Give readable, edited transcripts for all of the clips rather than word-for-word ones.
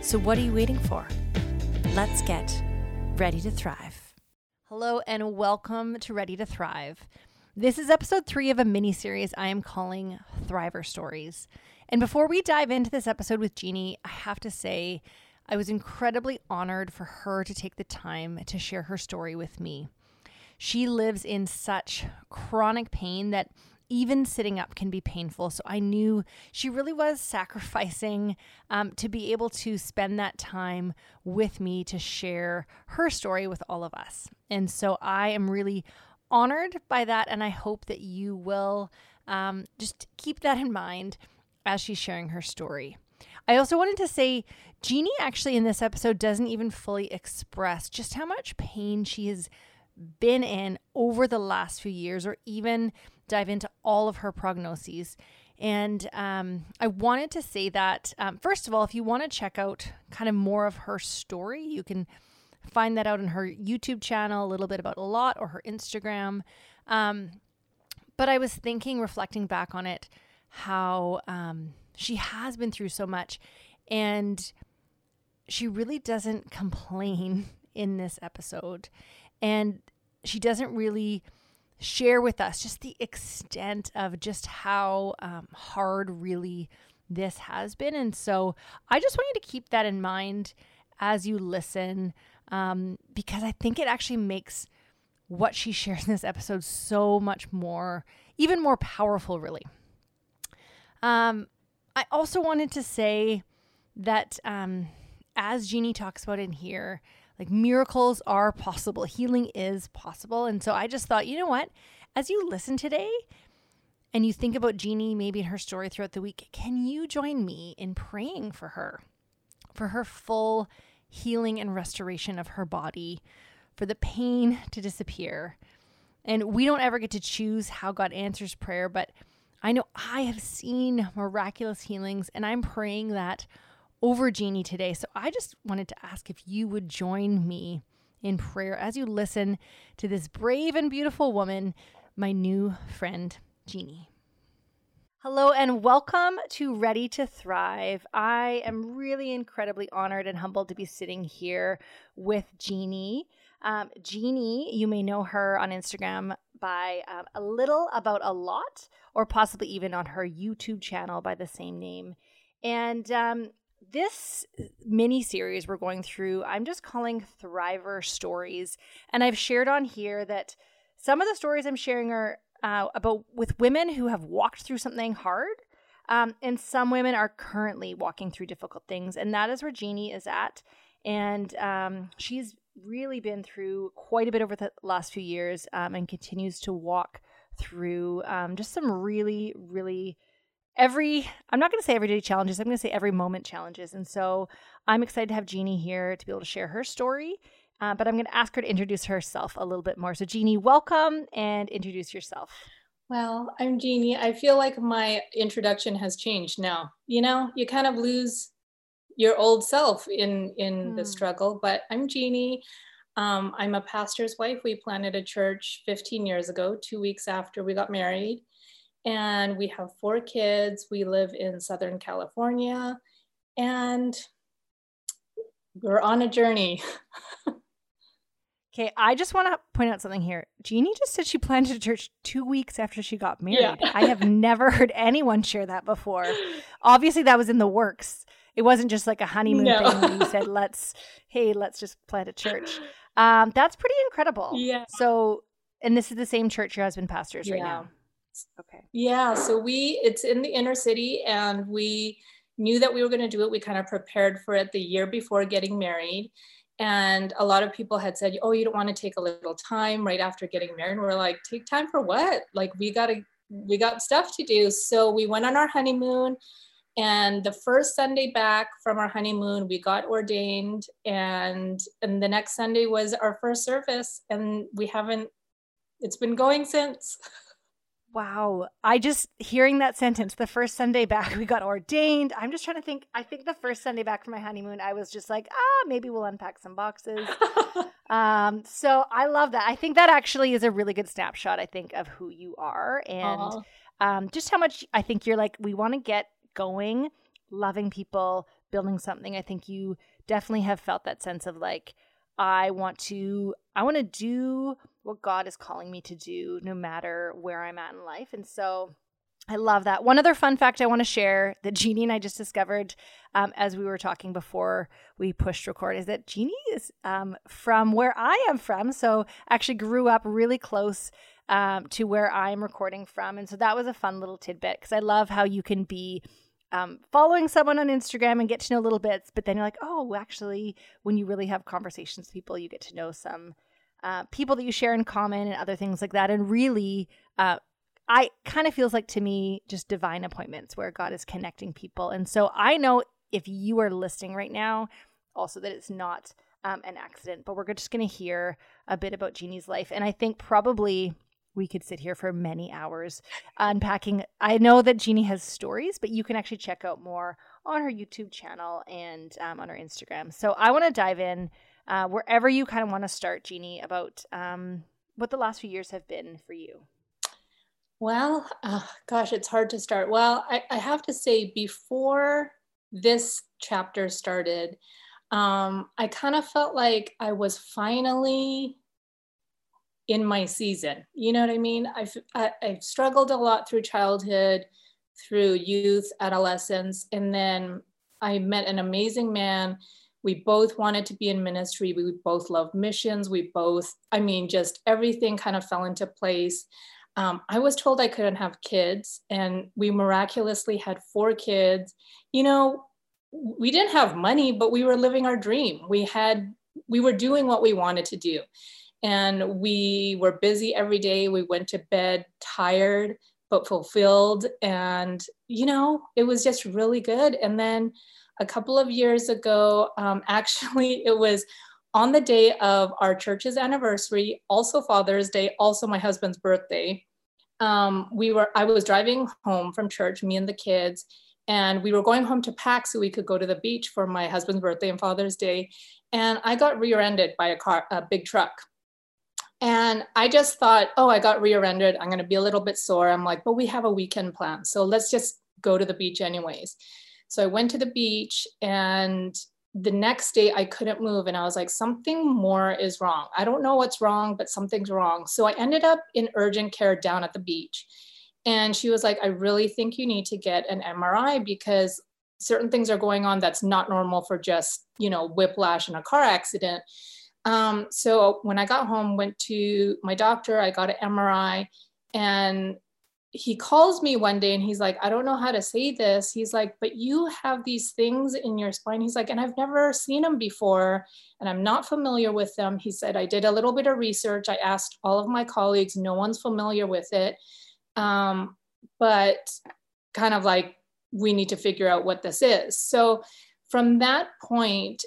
So what are you waiting for? Let's get ready to thrive. Hello and welcome to Ready to Thrive. This is episode 3 of a mini-series I am calling Thriver Stories. And before we dive into this episode with Jeannie, I have to say I was incredibly honored for her to take the time to share her story with me. She lives in such chronic pain that even sitting up can be painful. So I knew she really was sacrificing to be able to spend that time with me to share her story with all of us. And so I am really honored by that, and I hope that you will just keep that in mind as she's sharing her story. I also wanted to say Jeannie actually in this episode doesn't even fully express just how much pain she has been in over the last few years, or even dive into all of her prognoses. And I wanted to say that, first of all, if you want to check out kind of more of her story, you can find that out on her YouTube channel, a little bit about a lot, or her Instagram. But I was thinking, reflecting back on it, how she has been through so much, and she really doesn't complain in this episode. And she doesn't really share with us just the extent of just how hard really this has been. And so I just want you to keep that in mind as you listen, because I think it actually makes what she shares in this episode so much more, even more powerful, really. I also wanted to say that as Jeannie talks about in here, like, miracles are possible. Healing is possible. And so I just thought, you know what? As you listen today and you think about Jeannie, maybe in her story throughout the week, can you join me in praying for her full healing and restoration of her body, for the pain to disappear? And we don't ever get to choose how God answers prayer, but I know I have seen miraculous healings, and I'm praying that over Jeannie today. So I just wanted to ask if you would join me in prayer as you listen to this brave and beautiful woman, my new friend, Jeannie. Hello and welcome to Ready to Thrive. I am really incredibly honored and humbled to be sitting here with Jeannie. Jeannie, you may know her on Instagram by a little about a lot, or possibly even on her YouTube channel by the same name. And this mini-series we're going through, I'm just calling Thriver Stories. And I've shared on here that some of the stories I'm sharing are about with women who have walked through something hard. And some women are currently walking through difficult things. And that is where Jeannie is at. And she's really been through quite a bit over the last few years, and continues to walk through just some really, really I'm not going to say everyday challenges, I'm going to say every moment challenges. And so I'm excited to have Jeannie here to be able to share her story, but I'm going to ask her to introduce herself a little bit more. So Jeannie, welcome, and introduce yourself. Well, I'm Jeannie. I feel like my introduction has changed now. You know, you kind of lose your old self in the struggle, but I'm Jeannie. I'm a pastor's wife. We planted a church 15 years ago, 2 weeks after we got married. And we have 4 kids. We live in Southern California, and we're on a journey. Okay, I just want to point out something here. Jeannie just said she planted a church 2 weeks after she got married. Yeah. I have never heard anyone share that before. Obviously, that was in the works. It wasn't just like a honeymoon thing where you said, let's just plant a church. That's pretty incredible. Yeah. So, and this is the same church your husband pastors right now. Okay. Yeah. So it's in the inner city, and we knew that we were going to do it. We kind of prepared for it the year before getting married. And a lot of people had said, oh, you don't want to take a little time right after getting married. And we're like, take time for what? Like, we got stuff to do. So we went on our honeymoon, And the first Sunday back from our honeymoon, we got ordained, and the next Sunday was our first service, and we haven't, it's been going since. Wow. I just, hearing that sentence, the first Sunday back, we got ordained. I'm just trying to think. I think the first Sunday back from my honeymoon, I was just like, maybe we'll unpack some boxes. So I love that. I think that actually is a really good snapshot, I think, of who you are, and just how much I think you're like, we want to get going, loving people, building something. I think you definitely have felt that sense of like, I want to do what God is calling me to do no matter where I'm at in life. And so I love that. One other fun fact I want to share that Jeannie and I just discovered as we were talking before we pushed record is that Jeannie is from where I am from. So actually grew up really close to where I'm recording from. And so that was a fun little tidbit, because I love how you can be following someone on Instagram and get to know little bits, but then you're like, oh, actually, when you really have conversations with people, you get to know some people that you share in common and other things like that. And really, I kind of feels like, to me, just divine appointments where God is connecting people. And so I know if you are listening right now, also that it's not an accident, but we're just going to hear a bit about Jeannie's life. And I think probably we could sit here for many hours unpacking. I know that Jeannie has stories, but you can actually check out more on her YouTube channel and on her Instagram. So I want to dive in wherever you kind of want to start, Jeannie, about what the last few years have been for you. Well, gosh, it's hard to start. Well, I have to say, before this chapter started, I kind of felt like I was finally in my season. You know what I mean? I've struggled a lot through childhood, through youth, adolescence, and then I met an amazing man. We both wanted to be in ministry. We both loved missions. Just everything kind of fell into place. I was told I couldn't have kids, and we miraculously had 4 kids. You know, we didn't have money, but we were living our dream. We were doing what we wanted to do. And we were busy every day. We went to bed tired, but fulfilled. And, you know, it was just really good. And then a couple of years ago, actually, it was on the day of our church's anniversary, also Father's Day, also my husband's birthday. I was driving home from church, me and the kids, and we were going home to pack so we could go to the beach for my husband's birthday and Father's Day. And I got rear-ended by a big truck. And I just thought, oh, I got rear-ended. I'm going to be a little bit sore. I'm like, but we have a weekend plan, so let's just go to the beach anyways. So I went to the beach, and the next day I couldn't move. And I was like, something more is wrong. I don't know what's wrong, but something's wrong. So I ended up in urgent care down at the beach. And she was like, I really think you need to get an MRI, because certain things are going on that's not normal for just, you know, whiplash and a car accident. So when I got home, went to my doctor, I got an MRI, and he calls me one day and he's like, I don't know how to say this. He's like, but you have these things in your spine. He's like, and I've never seen them before, and I'm not familiar with them. He said, I did a little bit of research. I asked all of my colleagues, no one's familiar with it. But kind of like, we need to figure out what this is. So from that point,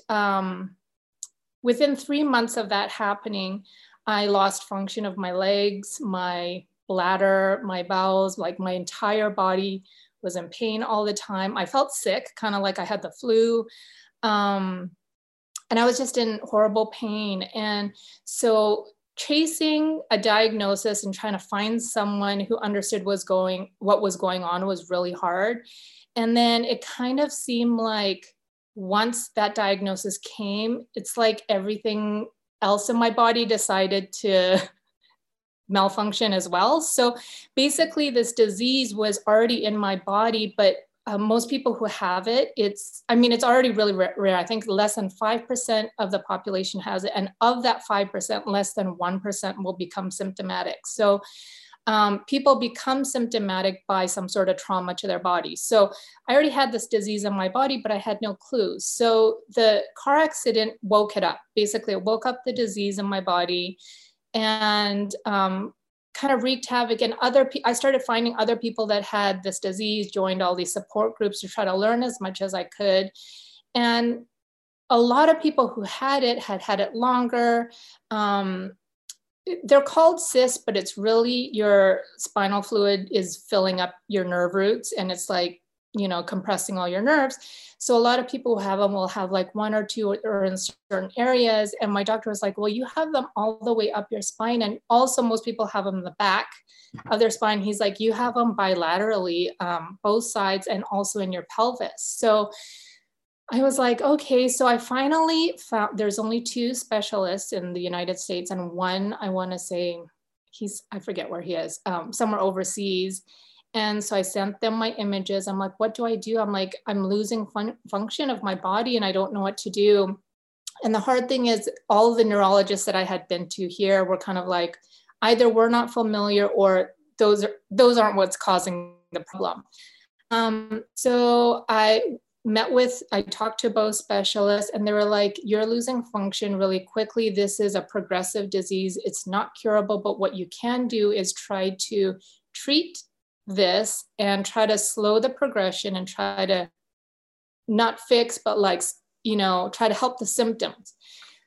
within 3 months of that happening, I lost function of my legs, my bladder, my bowels, like my entire body was in pain all the time. I felt sick, kind of like I had the flu. And I was just in horrible pain. And so chasing a diagnosis and trying to find someone who understood what was going on was really hard. And then it kind of seemed like once that diagnosis came, it's like everything else in my body decided to malfunction as well. So basically this disease was already in my body, but most people who have it, it's already really rare. I think less than 5% of the population has it. And of that 5%, less than 1% will become symptomatic. So people become symptomatic by some sort of trauma to their body. So I already had this disease in my body, but I had no clues. So the car accident woke it up. Basically, it woke up the disease in my body. And kind of wreaked havoc. And I started finding other people that had this disease, joined all these support groups to try to learn as much as I could. And a lot of people who had it had had it longer. They're called cysts, but it's really your spinal fluid is filling up your nerve roots, and it's like, you know, compressing all your nerves. So a lot of people who have them will have like one or two or in certain areas. And my doctor was like, well, you have them all the way up your spine. And also most people have them in the back of their spine. He's like, you have them bilaterally, both sides, and also in your pelvis. So I was like, okay. So I finally found, there's only two specialists in the United States. And one, I want to say I forget where he is, somewhere overseas. And so I sent them my images. I'm like, what do I do? I'm like, I'm losing function of my body and I don't know what to do. And the hard thing is all of the neurologists that I had been to here were kind of like, either we're not familiar or those aren't what's causing the problem. So I talked to both specialists, and they were like, you're losing function really quickly. This is a progressive disease. It's not curable, but what you can do is try to treat this and try to slow the progression and try to not fix, but like, you know, try to help the symptoms.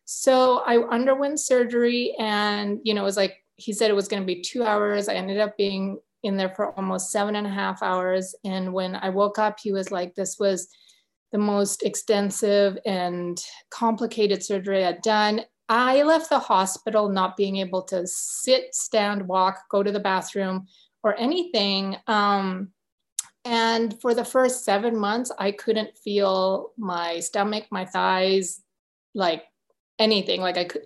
So I underwent surgery, and, you know, it was like, he said it was going to be 2 hours. I ended up being in there for almost 7.5 hours. And when I woke up, he was like, this was the most extensive and complicated surgery I'd done. I left the hospital not being able to sit, stand, walk, go to the bathroom, or anything. And for the first 7 months, I couldn't feel my stomach, my thighs, like anything. Like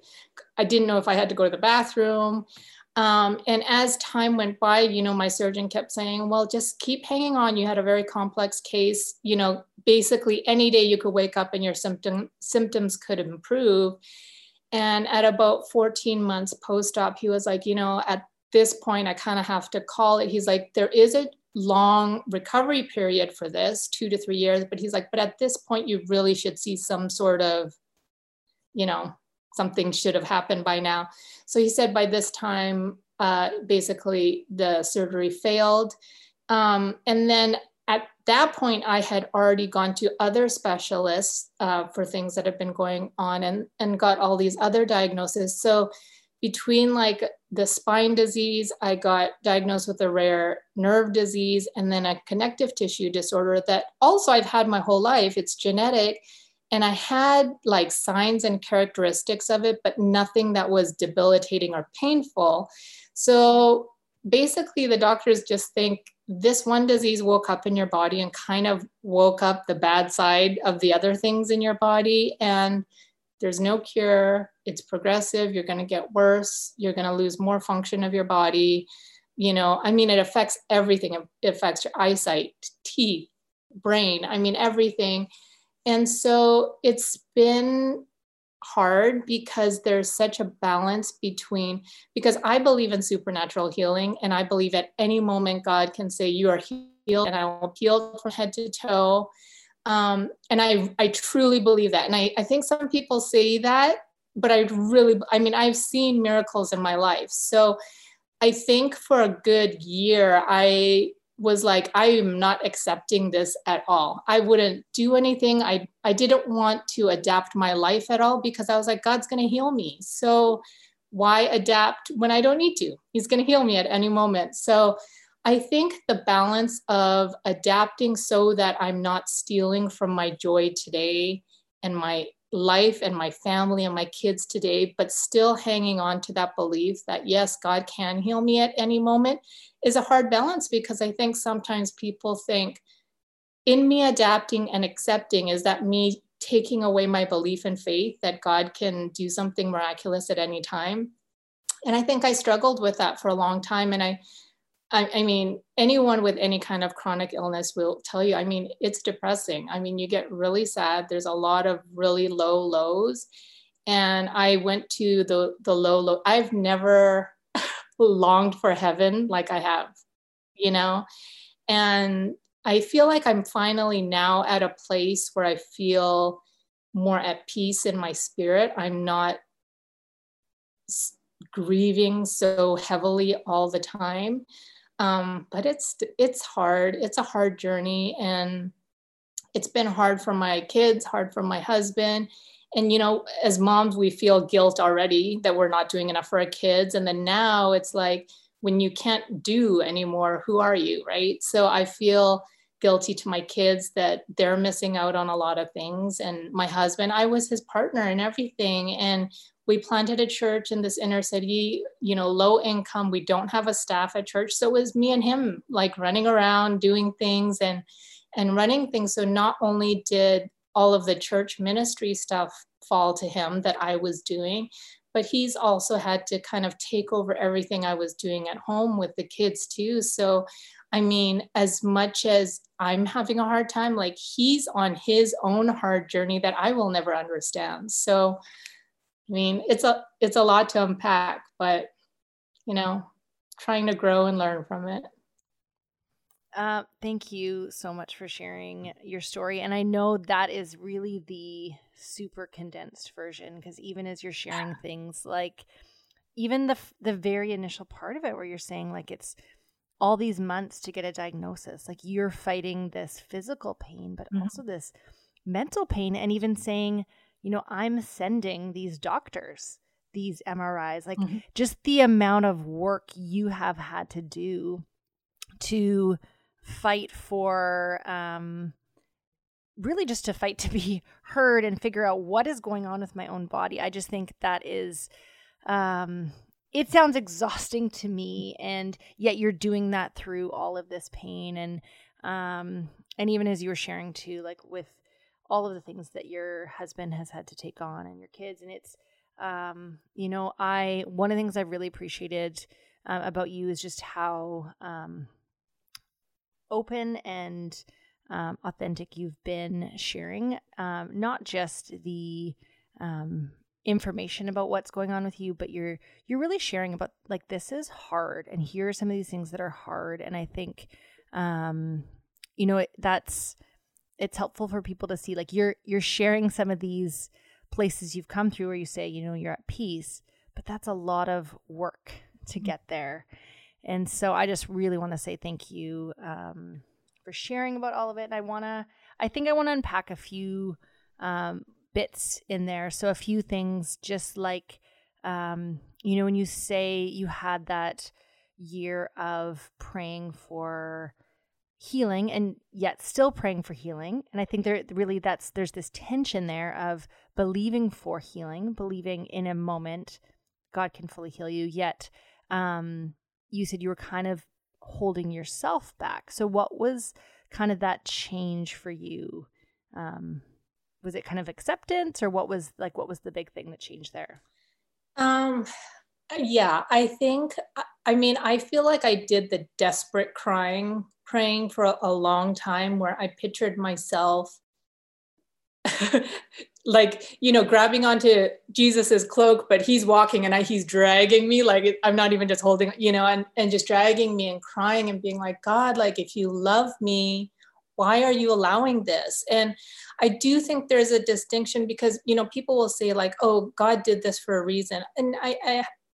I didn't know if I had to go to the bathroom. And as time went by, you know, my surgeon kept saying, well, just keep hanging on. You had a very complex case. You know, basically any day you could wake up and your symptoms could improve. And at about 14 months post-op, he was like, you know, at this point, I kind of have to call it. He's like, there is a long recovery period for this, 2 to 3 years. But he's like, but at this point, you really should see some sort of, you know, something should have happened by now. So he said by this time, basically the surgery failed. And then at that point, I had already gone to other specialists for things that have been going on, and got all these other diagnoses. So between like the spine disease, I got diagnosed with a rare nerve disease and then a connective tissue disorder that also I've had my whole life. It's genetic. And I had like signs and characteristics of it, but nothing that was debilitating or painful. So basically the doctors just think this one disease woke up in your body and kind of woke up the bad side of the other things in your body. And there's no cure. It's progressive. You're going to get worse. You're going to lose more function of your body. You know, I mean, it affects everything. It affects your eyesight, teeth, brain. I mean, everything. And so it's been hard because there's such a balance between, because I believe in supernatural healing. And I believe at any moment, God can say, you are healed, and I will heal from head to toe. And I truly believe that. And I think some people say that, but I've seen miracles in my life. So I think for a good year, I was like, I am not accepting this at all. I wouldn't do anything. I didn't want to adapt my life at all because I was like, God's going to heal me. So why adapt when I don't need to? He's going to heal me at any moment. So I think the balance of adapting so that I'm not stealing from my joy today and my life and my family and my kids today, but still hanging on to that belief that yes, God can heal me at any moment is a hard balance, because I think sometimes people think in me adapting and accepting, is that me taking away my belief and faith that God can do something miraculous at any time? And I think I struggled with that for a long time. And I mean, anyone with any kind of chronic illness will tell you, I mean, it's depressing. I mean, you get really sad. There's a lot of really low lows. And I went to the low low. I've never longed for heaven like I have, you know? And I feel like I'm finally now at a place where I feel more at peace in my spirit. I'm not grieving so heavily all the time. But it's hard. It's a hard journey, and it's been hard for my kids, hard for my husband. And, you know, as moms, we feel guilt already that we're not doing enough for our kids. And then now it's like, when you can't do anymore, who are you, right? So I feel guilty to my kids that they're missing out on a lot of things. And my husband, I was his partner in everything. And we planted a church in this inner city, you know, low income. We don't have a staff at church. So it was me and him, like, running around, doing things and running things. So not only did all of the church ministry stuff fall to him that I was doing, but he's also had to kind of take over everything I was doing at home with the kids too. So, I mean, as much as I'm having a hard time, like, he's on his own hard journey that I will never understand. So, I mean, it's a lot to unpack, but, you know, trying to grow and learn from it. Thank you so much for sharing your story. And I know that is really the super condensed version, because even as you're sharing things, like, even the very initial part of it where you're saying, like, it's all these months to get a diagnosis, like, you're fighting this physical pain, but mm-hmm. also this mental pain. And even saying, you know, I'm sending these doctors these MRIs, like, mm-hmm. just the amount of work you have had to do to fight for, really just to fight to be heard and figure out what is going on with my own body. I just think that is, it sounds exhausting to me, and yet you're doing that through all of this pain. And even as you were sharing too, like, with all of the things that your husband has had to take on and your kids, and it's, you know, one of the things I've really appreciated about you is just how, open and authentic you've been sharing, not just the information about what's going on with you, but you're really sharing about, like, this is hard, and here are some of these things that are hard. And I think, you know, it's helpful for people to see, like, you're sharing some of these places you've come through where you say, you know, you're at peace, but that's a lot of work to get there. And so I just really want to say thank you for sharing about all of it. And I want to unpack a few bits in there. So a few things, just like, you know, when you say you had that year of praying for healing and yet still praying for healing. And I think there's this tension there of believing for healing, believing in a moment God can fully heal you, yet you said you were kind of holding yourself back. So what was kind of that change for you? Was it kind of acceptance, or what was the big thing that changed there? Yeah, I think, I mean, I feel like I did the desperate praying for a long time, where I pictured myself like, you know, grabbing onto Jesus's cloak, but he's walking and he's dragging me. Like, I'm not even just holding, you know, and just dragging me and crying and being like, God, like, if you love me, why are you allowing this? And I do think there's a distinction, because, you know, people will say, like, oh, God did this for a reason. And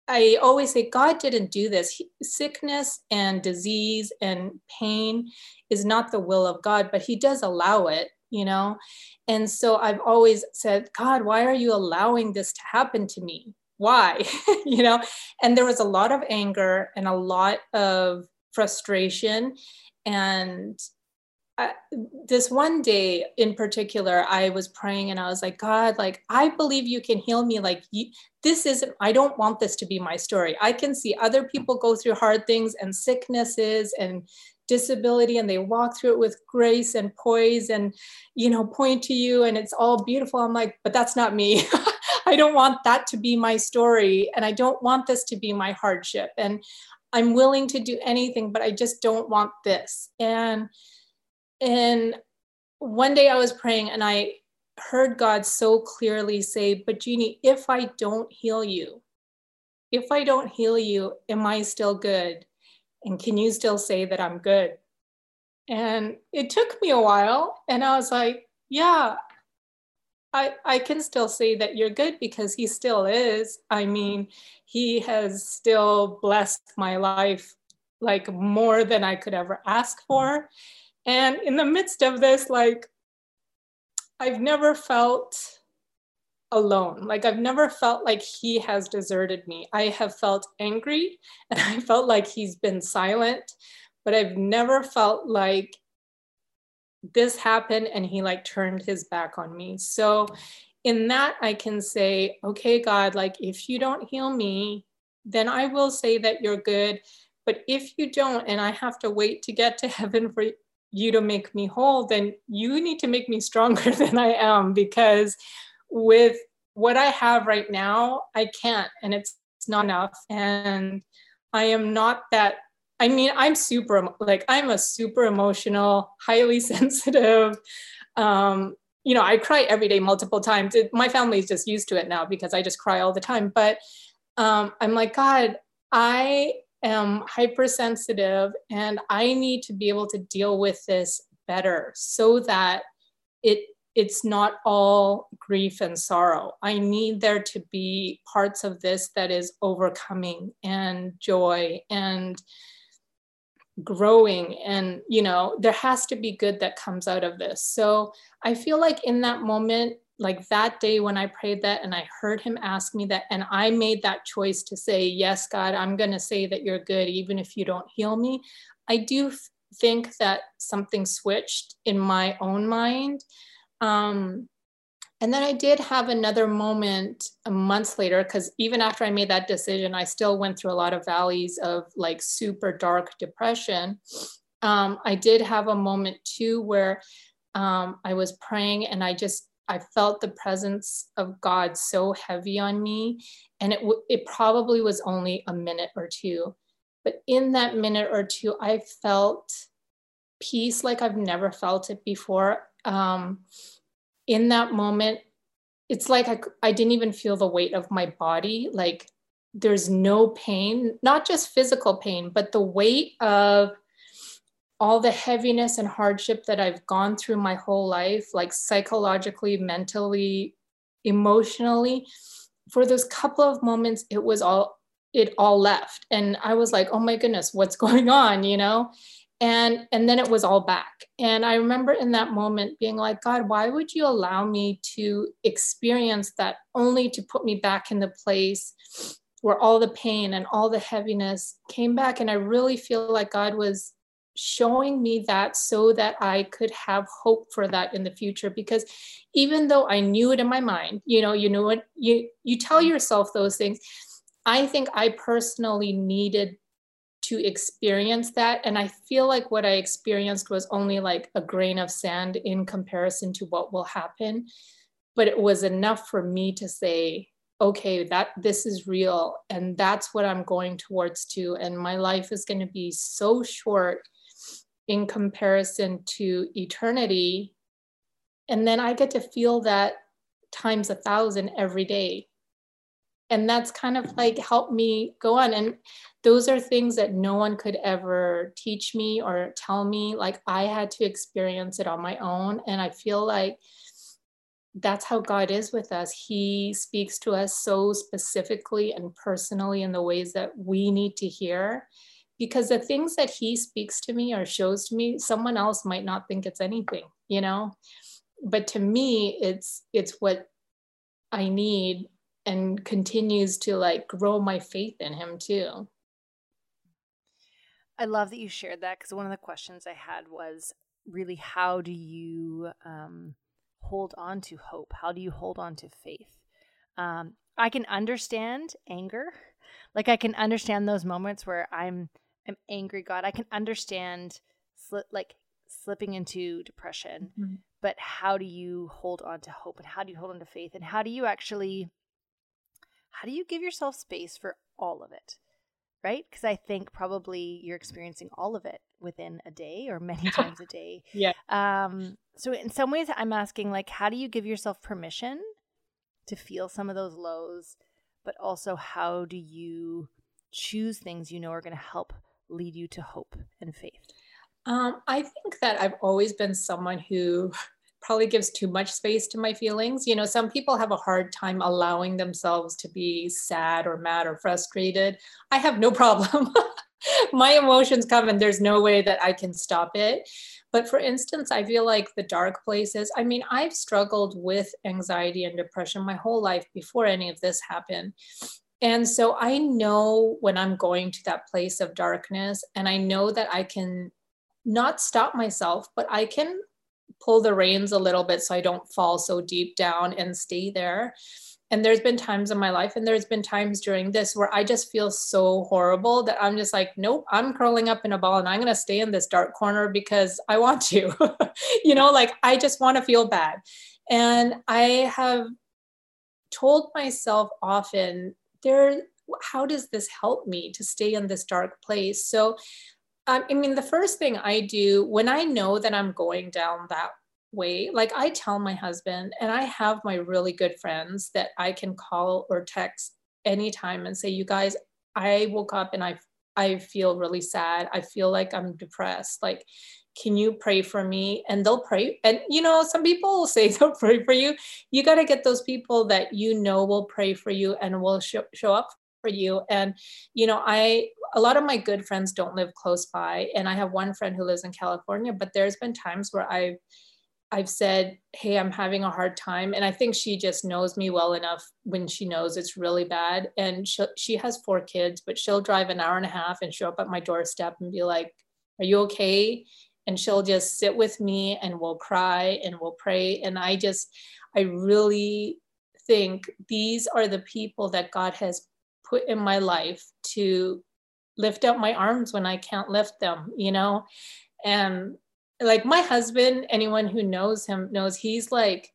I always say, God didn't do this. Sickness and disease and pain is not the will of God, but he does allow it, you know? And so I've always said, God, why are you allowing this to happen to me? Why? You know? And there was a lot of anger and a lot of frustration. And this one day in particular, I was praying and I was like, God, like, I believe you can heal me. Like, I don't want this to be my story. I can see other people go through hard things and sicknesses and disability, and they walk through it with grace and poise and, you know, point to you, and it's all beautiful. I'm like, but that's not me. I don't want that to be my story, and I don't want this to be my hardship, and I'm willing to do anything, but I just don't want this. And one day I was praying and I heard God so clearly say, but Jeannie, if I don't heal you, am I still good? And can you still say that I'm good? And it took me a while. And I was like, yeah, I can still say that you're good because he still is. I mean, he has still blessed my life like more than I could ever ask for. And in the midst of this, like, I've never felt alone. Like, I've never felt like he has deserted me. I have felt angry and I felt like he's been silent, but I've never felt like this happened and he like turned his back on me. So in that, I can say, okay, God, like, if you don't heal me, then I will say that you're good. But if you don't, and I have to wait to get to heaven for you to make me whole, then you need to make me stronger than I am, because with what I have right now, I can't, and it's not enough. And I am not that, I mean, I'm a super emotional, highly sensitive, you know, I cry every day, multiple times. My family's just used to it now because I just cry all the time. But I'm like, God, I am hypersensitive and I need to be able to deal with this better so that it's not all grief and sorrow. I need there to be parts of this that is overcoming and joy and growing. And, you know, there has to be good that comes out of this. So I feel like in that moment, like that day when I prayed that and I heard him ask me that, and I made that choice to say, yes, God, I'm going to say that you're good, even if you don't heal me. I do think that something switched in my own mind. And then I did have another moment months later, because even after I made that decision, I still went through a lot of valleys of like super dark depression. I did have a moment too where I was praying and I felt the presence of God so heavy on me. And it probably was only a minute or two, but in that minute or two, I felt peace like I've never felt it before. In that moment, it's like I didn't even feel the weight of my body. Like there's no pain, not just physical pain, but the weight of all the heaviness and hardship that I've gone through my whole life, like psychologically, mentally, emotionally. For those couple of moments, it all left. And I was like, oh my goodness, what's going on, you know? And then it was all back. And I remember in that moment being like, God, why would you allow me to experience that only to put me back in the place where all the pain and all the heaviness came back? And I really feel like God was showing me that so that I could have hope for that in the future. Because even though I knew it in my mind, you know what, you tell yourself those things. I think I personally needed to experience that. And I feel like what I experienced was only like a grain of sand in comparison to what will happen. But it was enough for me to say, okay, that this is real. And that's what I'm going towards too. And my life is going to be so short in comparison to eternity. And then I get to feel that times 1,000 every day. And that's kind of like helped me go on. And those are things that no one could ever teach me or tell me. Like I had to experience it on my own. And I feel like that's how God is with us. He speaks to us so specifically and personally in the ways that we need to hear. Because the things that he speaks to me or shows to me, someone else might not think it's anything, you know? But to me, it's what I need, and continues to like grow my faith in him too. I love that you shared that, because one of the questions I had was really, how do you hold on to hope? How do you hold on to faith? I can understand anger. Like I can understand those moments where I'm angry, God. I can understand slipping into depression, mm-hmm. But how do you hold on to hope, and how do you hold on to faith, and how do you give yourself space for all of it, right? Because I think probably you're experiencing all of it within a day or many times a day. Yeah. So in some ways I'm asking, like, how do you give yourself permission to feel some of those lows, but also how do you choose things you know are going to help lead you to hope and faith? I think that I've always been someone who probably gives too much space to my feelings. You know, some people have a hard time allowing themselves to be sad or mad or frustrated. I have no problem. My emotions come and there's no way that I can stop it. But for instance, I feel like the dark places, I mean, I've struggled with anxiety and depression my whole life before any of this happened. And so I know when I'm going to that place of darkness, and I know that I can not stop myself, but I can pull the reins a little bit so I don't fall so deep down and stay there. And there's been times in my life, and there's been times during this where I just feel so horrible that I'm just like, nope, I'm curling up in a ball and I'm going to stay in this dark corner because I want to, you know, like I just want to feel bad. And I have told myself often, how does this help me to stay in this dark place? So, I mean, the first thing I do when I know that I'm going down that way, like I tell my husband, and I have my really good friends that I can call or text anytime and say, you guys, I woke up and I feel really sad. I feel like I'm depressed. Like, can you pray for me? And they'll pray. And, you know, some people will say they'll pray for you. You got to get those people that, you know, will pray for you and will show up for you. And, you know, a lot of my good friends don't live close by. And I have one friend who lives in California, but there's been times where I've said, hey, I'm having a hard time. And I think she just knows me well enough when she knows it's really bad. And she has 4 kids, but she'll drive an hour and a half and show up at my doorstep and be like, are you okay? And she'll just sit with me and we'll cry and we'll pray. And I really think these are the people that God has put in my life to lift up my arms when I can't lift them, you know? And like my husband, anyone who knows him knows he's like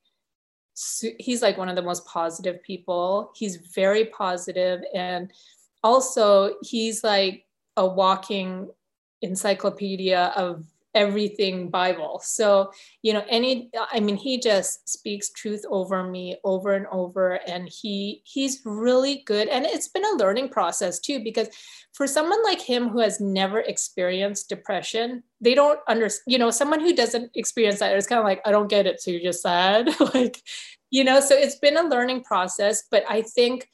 one of the most positive people. He's very positive. And also he's like a walking encyclopedia of everything Bible. So, you know, he just speaks truth over me over and over. And he's really good. And it's been a learning process too, because for someone like him who has never experienced depression, they don't understand, you know, someone who doesn't experience that, it's kind of like, I don't get it. So you're just sad. Like, you know, so it's been a learning process, but I think,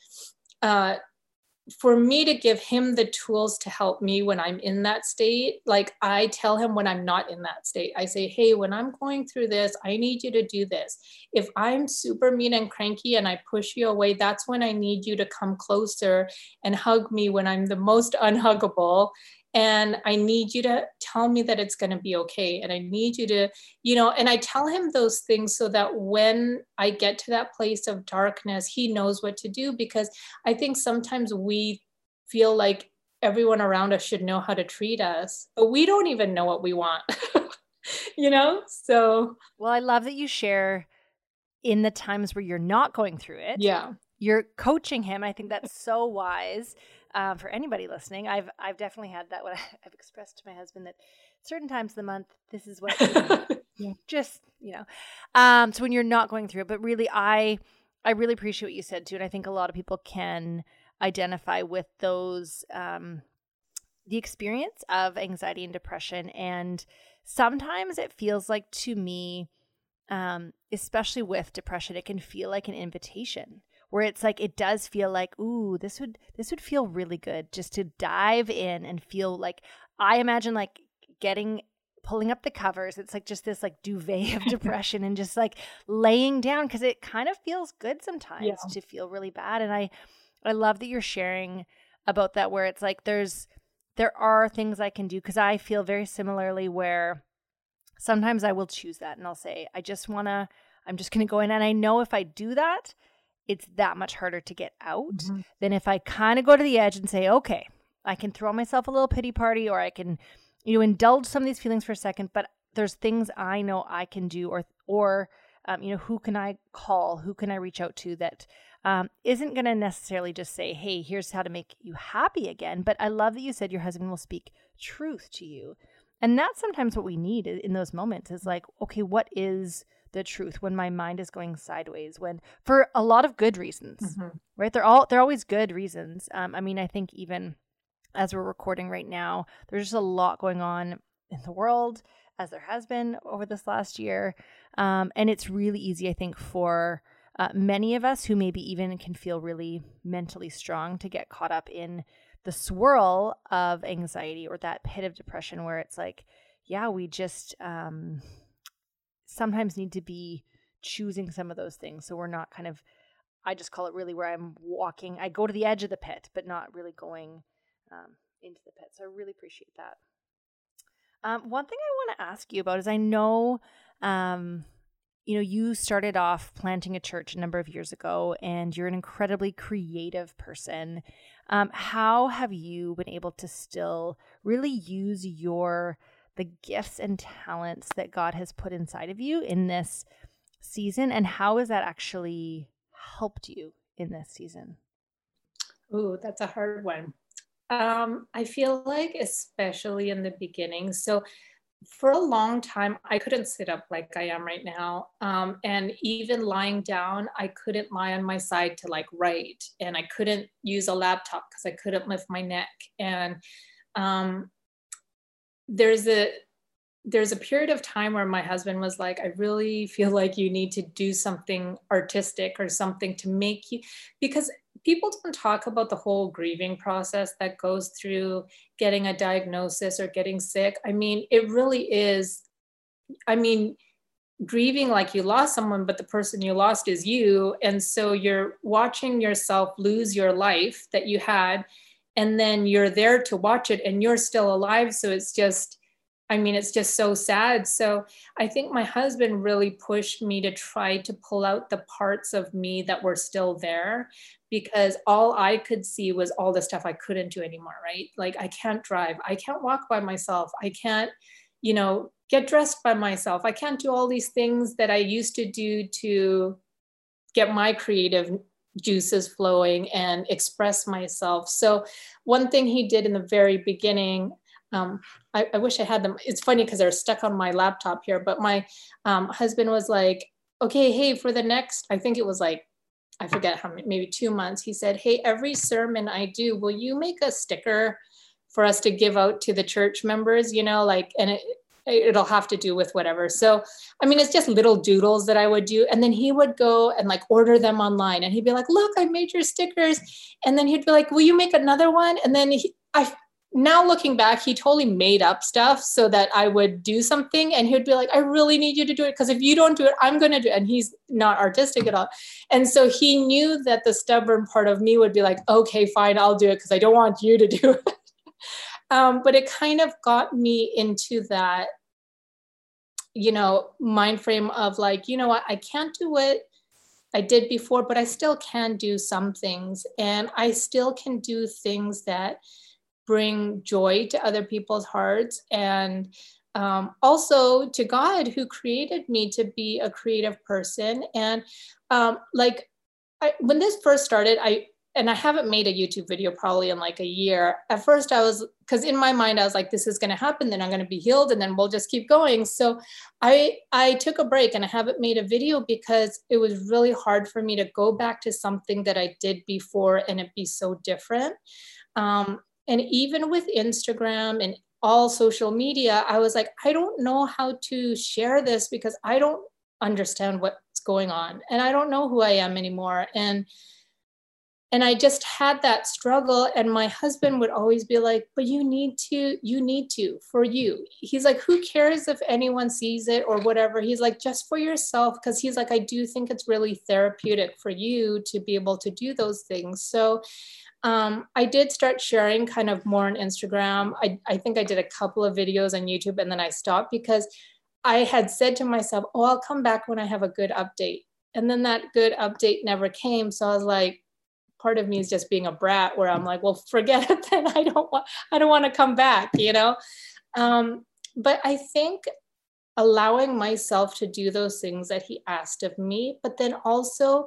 for me to give him the tools to help me when I'm in that state, like I tell him when I'm not in that state, I say, hey, when I'm going through this, I need you to do this. If I'm super mean and cranky and I push you away, that's when I need you to come closer and hug me when I'm the most unhuggable. And I need you to tell me that it's going to be okay. And I need you to, you know, and I tell him those things so that when I get to that place of darkness, he knows what to do, because I think sometimes we feel like everyone around us should know how to treat us, but we don't even know what we want, you know? So. Well, I love that you share in the times where you're not going through it. Yeah. You're coaching him. I think that's so wise. For anybody listening, I've definitely had that. What I've expressed to my husband that certain times of the month, this is what just, you know, so when you're not going through it. But really, I really appreciate what you said too. And I think a lot of people can identify with those, the experience of anxiety and depression. And sometimes it feels like, to me, especially with depression, it can feel like an invitation, where it's like, it does feel like, ooh, this would feel really good just to dive in and feel like, I imagine like pulling up the covers. It's like just this like duvet of depression and just like laying down, because it kind of feels good sometimes to feel really bad. And I love that you're sharing about that, where it's like, there are things I can do, because I feel very similarly where sometimes I will choose that and I'll say, I'm just going to go in. And I know if I do that, it's that much harder to get out than if I kind of go to the edge and say, okay, I can throw myself a little pity party, or I can, you know, indulge some of these feelings for a second, but there's things I know I can do, or you know, who can I call? Who can I reach out to that isn't going to necessarily just say, hey, here's how to make you happy again. But I love that you said your husband will speak truth to you. And that's sometimes what we need in those moments, is like, okay, what is the truth when my mind is going sideways, when, for a lot of good reasons, right? They're always good reasons. I mean, I think even as we're recording right now, there's just a lot going on in the world. as there has been over this last year. And it's really easy, I think, for many of us who maybe even can feel really mentally strong to get caught up in the swirl of anxiety or that pit of depression where it's like, yeah, we just sometimes need to be choosing some of those things. So we're not kind of, I just call it really where I'm walking. I go to the edge of the pit, but not really going into the pit. So I really appreciate that. One thing I want to ask you about is I know, you started off planting a church a number of years ago, and you're an incredibly creative person. How have you been able to still really use the gifts and talents that God has put inside of you in this season, and how has that actually helped you in this season? Ooh, that's a hard one. I feel like especially in the beginning. So for a long time, I couldn't sit up like I am right now. And even lying down, I couldn't lie on my side to like write. And I couldn't use a laptop because I couldn't lift my neck. And there's a period of time where my husband was like, I really feel like you need to do something artistic or something to make you, because people don't talk about the whole grieving process that goes through getting a diagnosis or getting sick. I mean, it really is, grieving like you lost someone, but the person you lost is you. And so you're watching yourself lose your life that you had, and then you're there to watch it and you're still alive. So it's just so sad. So I think my husband really pushed me to try to pull out the parts of me that were still there, because all I could see was all the stuff I couldn't do anymore, right? Like I can't drive, I can't walk by myself, I can't, get dressed by myself. I can't do all these things that I used to do to get my creative juices flowing and express myself. So one thing he did in the very beginning, I wish I had them. It's funny because they're stuck on my laptop here, but my husband was like, okay, hey, for the next, I think it was like, I forget how many, maybe 2 months. He said, hey, every sermon I do, will you make a sticker for us to give out to the church members, and it'll have to do with whatever. So, it's just little doodles that I would do. And then he would go and like order them online and he'd be like, look, I made your stickers. And then he'd be like, will you make another one? And then now looking back, he totally made up stuff so that I would do something, and he'd be like, I really need you to do it, because if you don't do it, I'm going to do it. And he's not artistic at all. And so he knew that the stubborn part of me would be like, okay, fine, I'll do it because I don't want you to do it. But it kind of got me into that, mind frame of like, you know what, I can't do what I did before, but I still can do some things, and I still can do things that bring joy to other people's hearts, and also to God, who created me to be a creative person. And when this first started, I haven't made a YouTube video probably in like a year. At first because in my mind, I was like, this is going to happen, then I'm going to be healed, and then we'll just keep going. So I took a break and I haven't made a video because it was really hard for me to go back to something that I did before and it be so different. And even with Instagram and all social media, I was like, I don't know how to share this because I don't understand what's going on, and I don't know who I am anymore. And I just had that struggle. And my husband would always be like, but you need to for you. He's like, who cares if anyone sees it or whatever? He's like, just for yourself. 'Cause he's like, I do think it's really therapeutic for you to be able to do those things. So I did start sharing kind of more on Instagram. I think I did a couple of videos on YouTube, and then I stopped because I had said to myself, oh, I'll come back when I have a good update. And then that good update never came. So I was like, part of me is just being a brat where I'm like, well, forget it then. I don't want to come back, But I think allowing myself to do those things that he asked of me, but then also,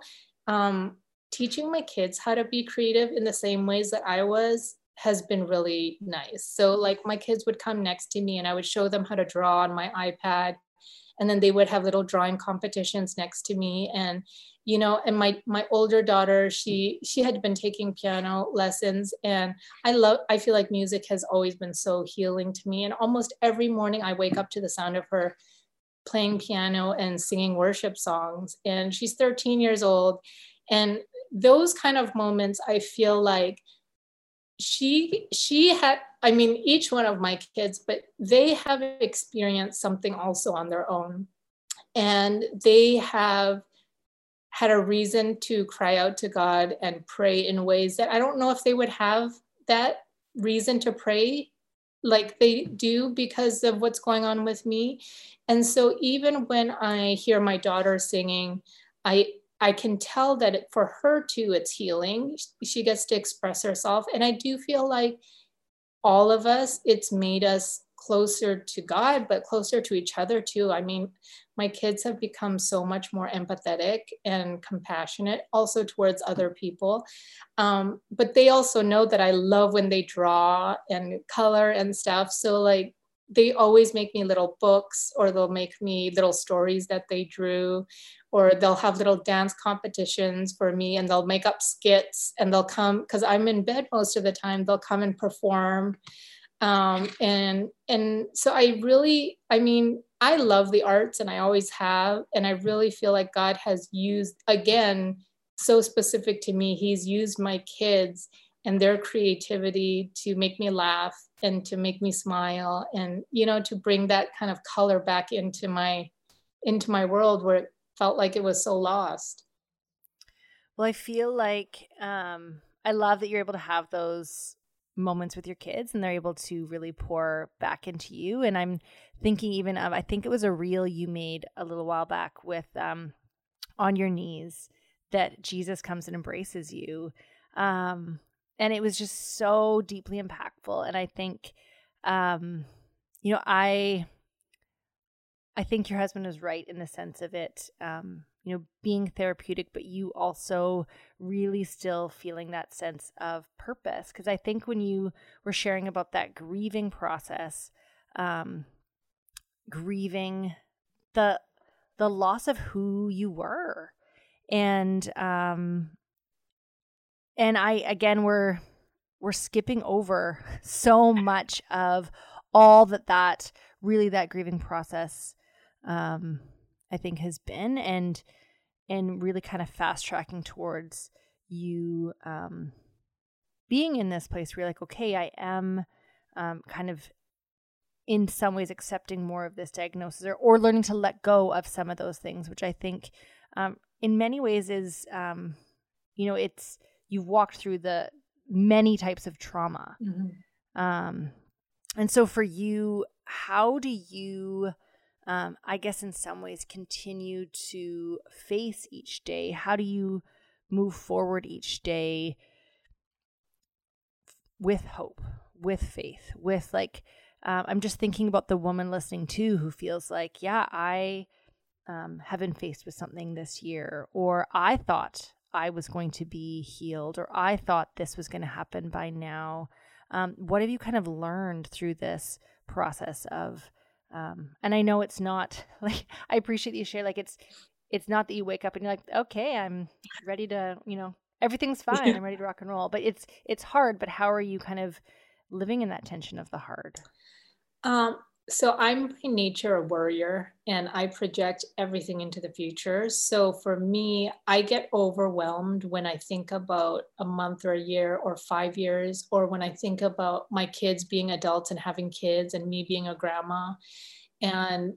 teaching my kids how to be creative in the same ways that I was has been really nice. So like my kids would come next to me and I would show them how to draw on my iPad. And then they would have little drawing competitions next to me. And, you know, and my older daughter, she had been taking piano lessons, and I feel like music has always been so healing to me. And almost every morning I wake up to the sound of her playing piano and singing worship songs. And she's 13 years old. And those kind of moments, I feel like she had, I mean, each one of my kids, but they have experienced something also on their own. And they have had a reason to cry out to God and pray in ways that I don't know if they would have that reason to pray like they do because of what's going on with me. And so even when I hear my daughter singing, I can tell that for her too, it's healing. She gets to express herself. And I do feel like all of us, it's made us closer to God, but closer to each other too. I mean, my kids have become so much more empathetic and compassionate also towards other people. But they also know that I love when they draw and color and stuff. So like, they always make me little books, or they'll make me little stories that they drew, or they'll have little dance competitions for me, and they'll make up skits, and they'll come, because I'm in bed most of the time, they'll come and perform. And so I really, I mean, I love the arts, and I always have, and I really feel like God has used, again, so specific to me, he's used my kids and their creativity to make me laugh and to make me smile, and, you know, to bring that kind of color back into my world where it felt like it was so lost. Well, I feel like I love that you're able to have those moments with your kids, and they're able to really pour back into you. And I'm thinking even of, I think it was a reel you made a little while back with On Your Knees, that Jesus comes and embraces you. And it was just so deeply impactful. And I think, you know, I think your husband is right in the sense of it, you know, being therapeutic, but you also really still feeling that sense of purpose. Because I think when you were sharing about that grieving process, grieving the loss of who you were, and I, again, we're skipping over so much of all that really that grieving process, I think, has been, and really kind of fast tracking towards you being in this place where you're like, okay, I am kind of in some ways accepting more of this diagnosis, or learning to let go of some of those things, which I think in many ways is, you know, it's, you've walked through the many types of trauma. Mm-hmm. And so for you, how do you, I guess in some ways, continue to face each day? How do you move forward each day with hope, with faith, with like, I'm just thinking about the woman listening too, who feels like, yeah, I have been faced with something this year, or I thought I was going to be healed, or I thought this was going to happen by now. What have you kind of learned through this process of, and I know it's not like, I appreciate that you share, like, it's not that you wake up and you're like, okay, I'm ready to, you know, everything's fine. I'm ready to rock and roll, but it's hard. But how are you kind of living in that tension of the hard? So I'm by nature a worrier, and I project everything into the future. So for me, I get overwhelmed when I think about a month or a year or 5 years, or when I think about my kids being adults and having kids and me being a grandma. And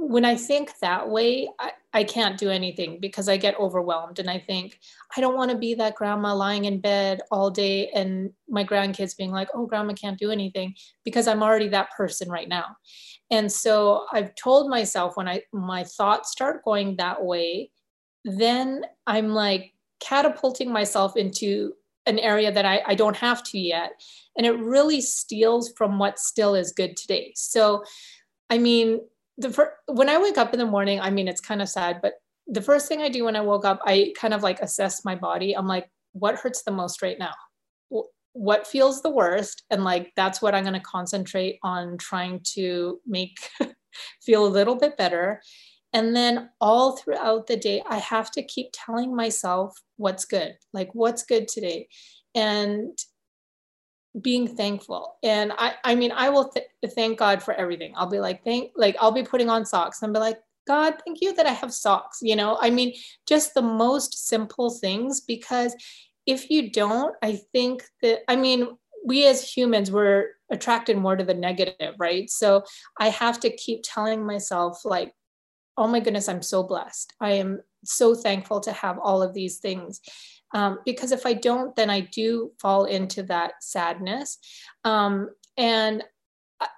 when I think that way, I can't do anything because I get overwhelmed. And I think, I don't want to be that grandma lying in bed all day and my grandkids being like, oh, grandma can't do anything, because I'm already that person right now. And so I've told myself, when my thoughts start going that way, then I'm like catapulting myself into an area that I don't have to yet. And it really steals from what still is good today. So, I mean, when I wake up in the morning, I mean, it's kind of sad, but the first thing I do when I woke up, I kind of like assess my body. I'm like, what hurts the most right now? What feels the worst? And like, that's what I'm going to concentrate on trying to make feel a little bit better. And then all throughout the day, I have to keep telling myself what's good, like what's good today, and being thankful. And I will thank God for everything. I'll be like, I'll be putting on socks and be like, God, thank you that I have socks. You know, I mean, just the most simple things, because if you don't, I think that, I mean, we as humans, we're attracted more to the negative, right? So I have to keep telling myself, like, oh my goodness, I'm so blessed. I am so thankful to have all of these things. Because if I don't, then I do fall into that sadness. And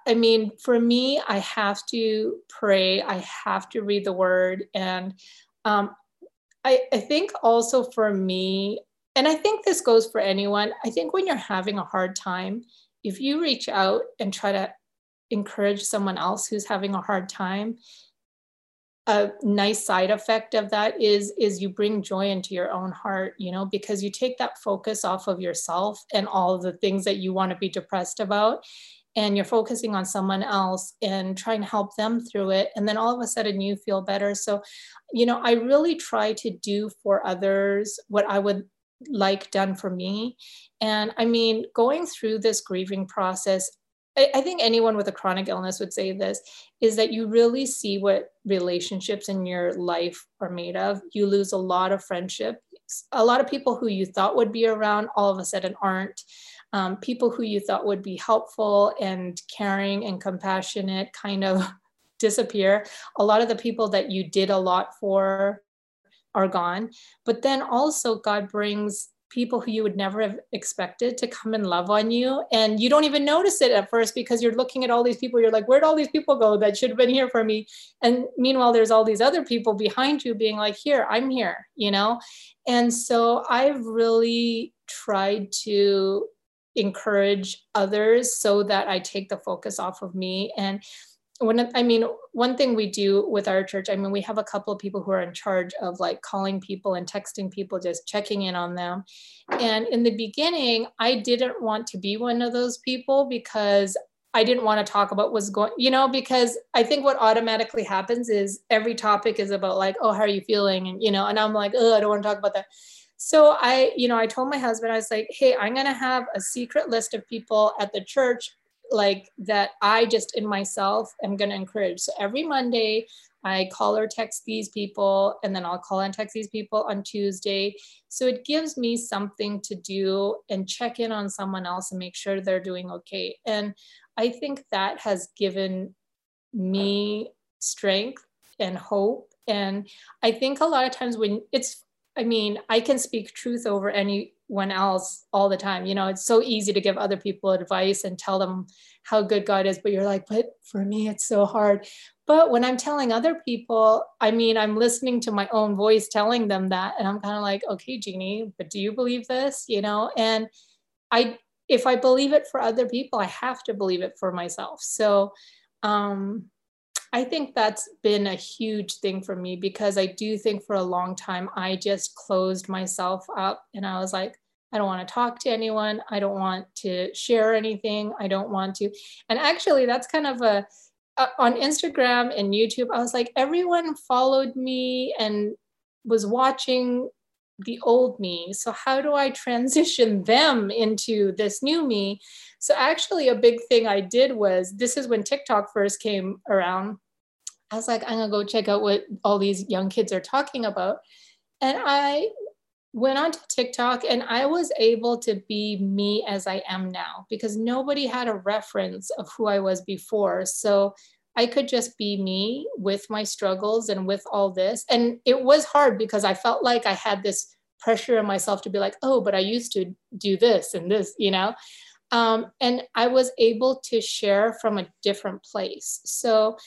I mean, for me, I have to pray, I have to read the word. And I think also for me, and I think this goes for anyone, I think when you're having a hard time, if you reach out and try to encourage someone else who's having a hard time, a nice side effect of that is you bring joy into your own heart, you know, because you take that focus off of yourself and all of the things that you want to be depressed about, and you're focusing on someone else and trying to help them through it. And then all of a sudden you feel better. So, you know, I really try to do for others what I would like done for me. And I mean, going through this grieving process, I think anyone with a chronic illness would say this, is that you really see what relationships in your life are made of. You lose a lot of friendship. A lot of people who you thought would be around all of a sudden aren't. People who you thought would be helpful and caring and compassionate kind of disappear. A lot of the people that you did a lot for are gone. But then also God brings people who you would never have expected to come and love on you. And you don't even notice it at first, because you're looking at all these people. You're like, where'd all these people go that should have been here for me? And meanwhile, there's all these other people behind you being like, here, I'm here, you know? And so I've really tried to encourage others so that I take the focus off of me. And one thing we do with our church, I mean, we have a couple of people who are in charge of like calling people and texting people, just checking in on them. And in the beginning, I didn't want to be one of those people, because I didn't want to talk about what's going, you know, because I think what automatically happens is every topic is about like, oh, how are you feeling? And, you know, and I'm like, oh, I don't want to talk about that. So I told my husband, I was like, hey, I'm going to have a secret list of people at the church like that I just in myself am going to encourage. So every Monday I call or text these people, and then I'll call and text these people on Tuesday. So it gives me something to do and check in on someone else and make sure they're doing okay. And I think that has given me strength and hope. And I think a lot of times when it's, I mean, I can speak truth over anyone else all the time. You know, it's so easy to give other people advice and tell them how good God is, but you're like, but for me, it's so hard. But when I'm telling other people, I mean, I'm listening to my own voice telling them that, and I'm kind of like, okay, Jeannie, but do you believe this? You know, and if I believe it for other people, I have to believe it for myself. So, I think that's been a huge thing for me, because I do think for a long time, I just closed myself up and I was like, I don't want to talk to anyone. I don't want to share anything. I don't want to. And actually that's kind of on Instagram and YouTube, I was like, everyone followed me and was watching the old me. So how do I transition them into this new me? So actually a big thing I did was, this is when TikTok first came around. I was like, I'm gonna go check out what all these young kids are talking about. And I went on to TikTok and I was able to be me as I am now, because nobody had a reference of who I was before. So I could just be me with my struggles and with all this. And it was hard, because I felt like I had this pressure on myself to be like, oh, but I used to do this and this, you know? And I was able to share from a different place. So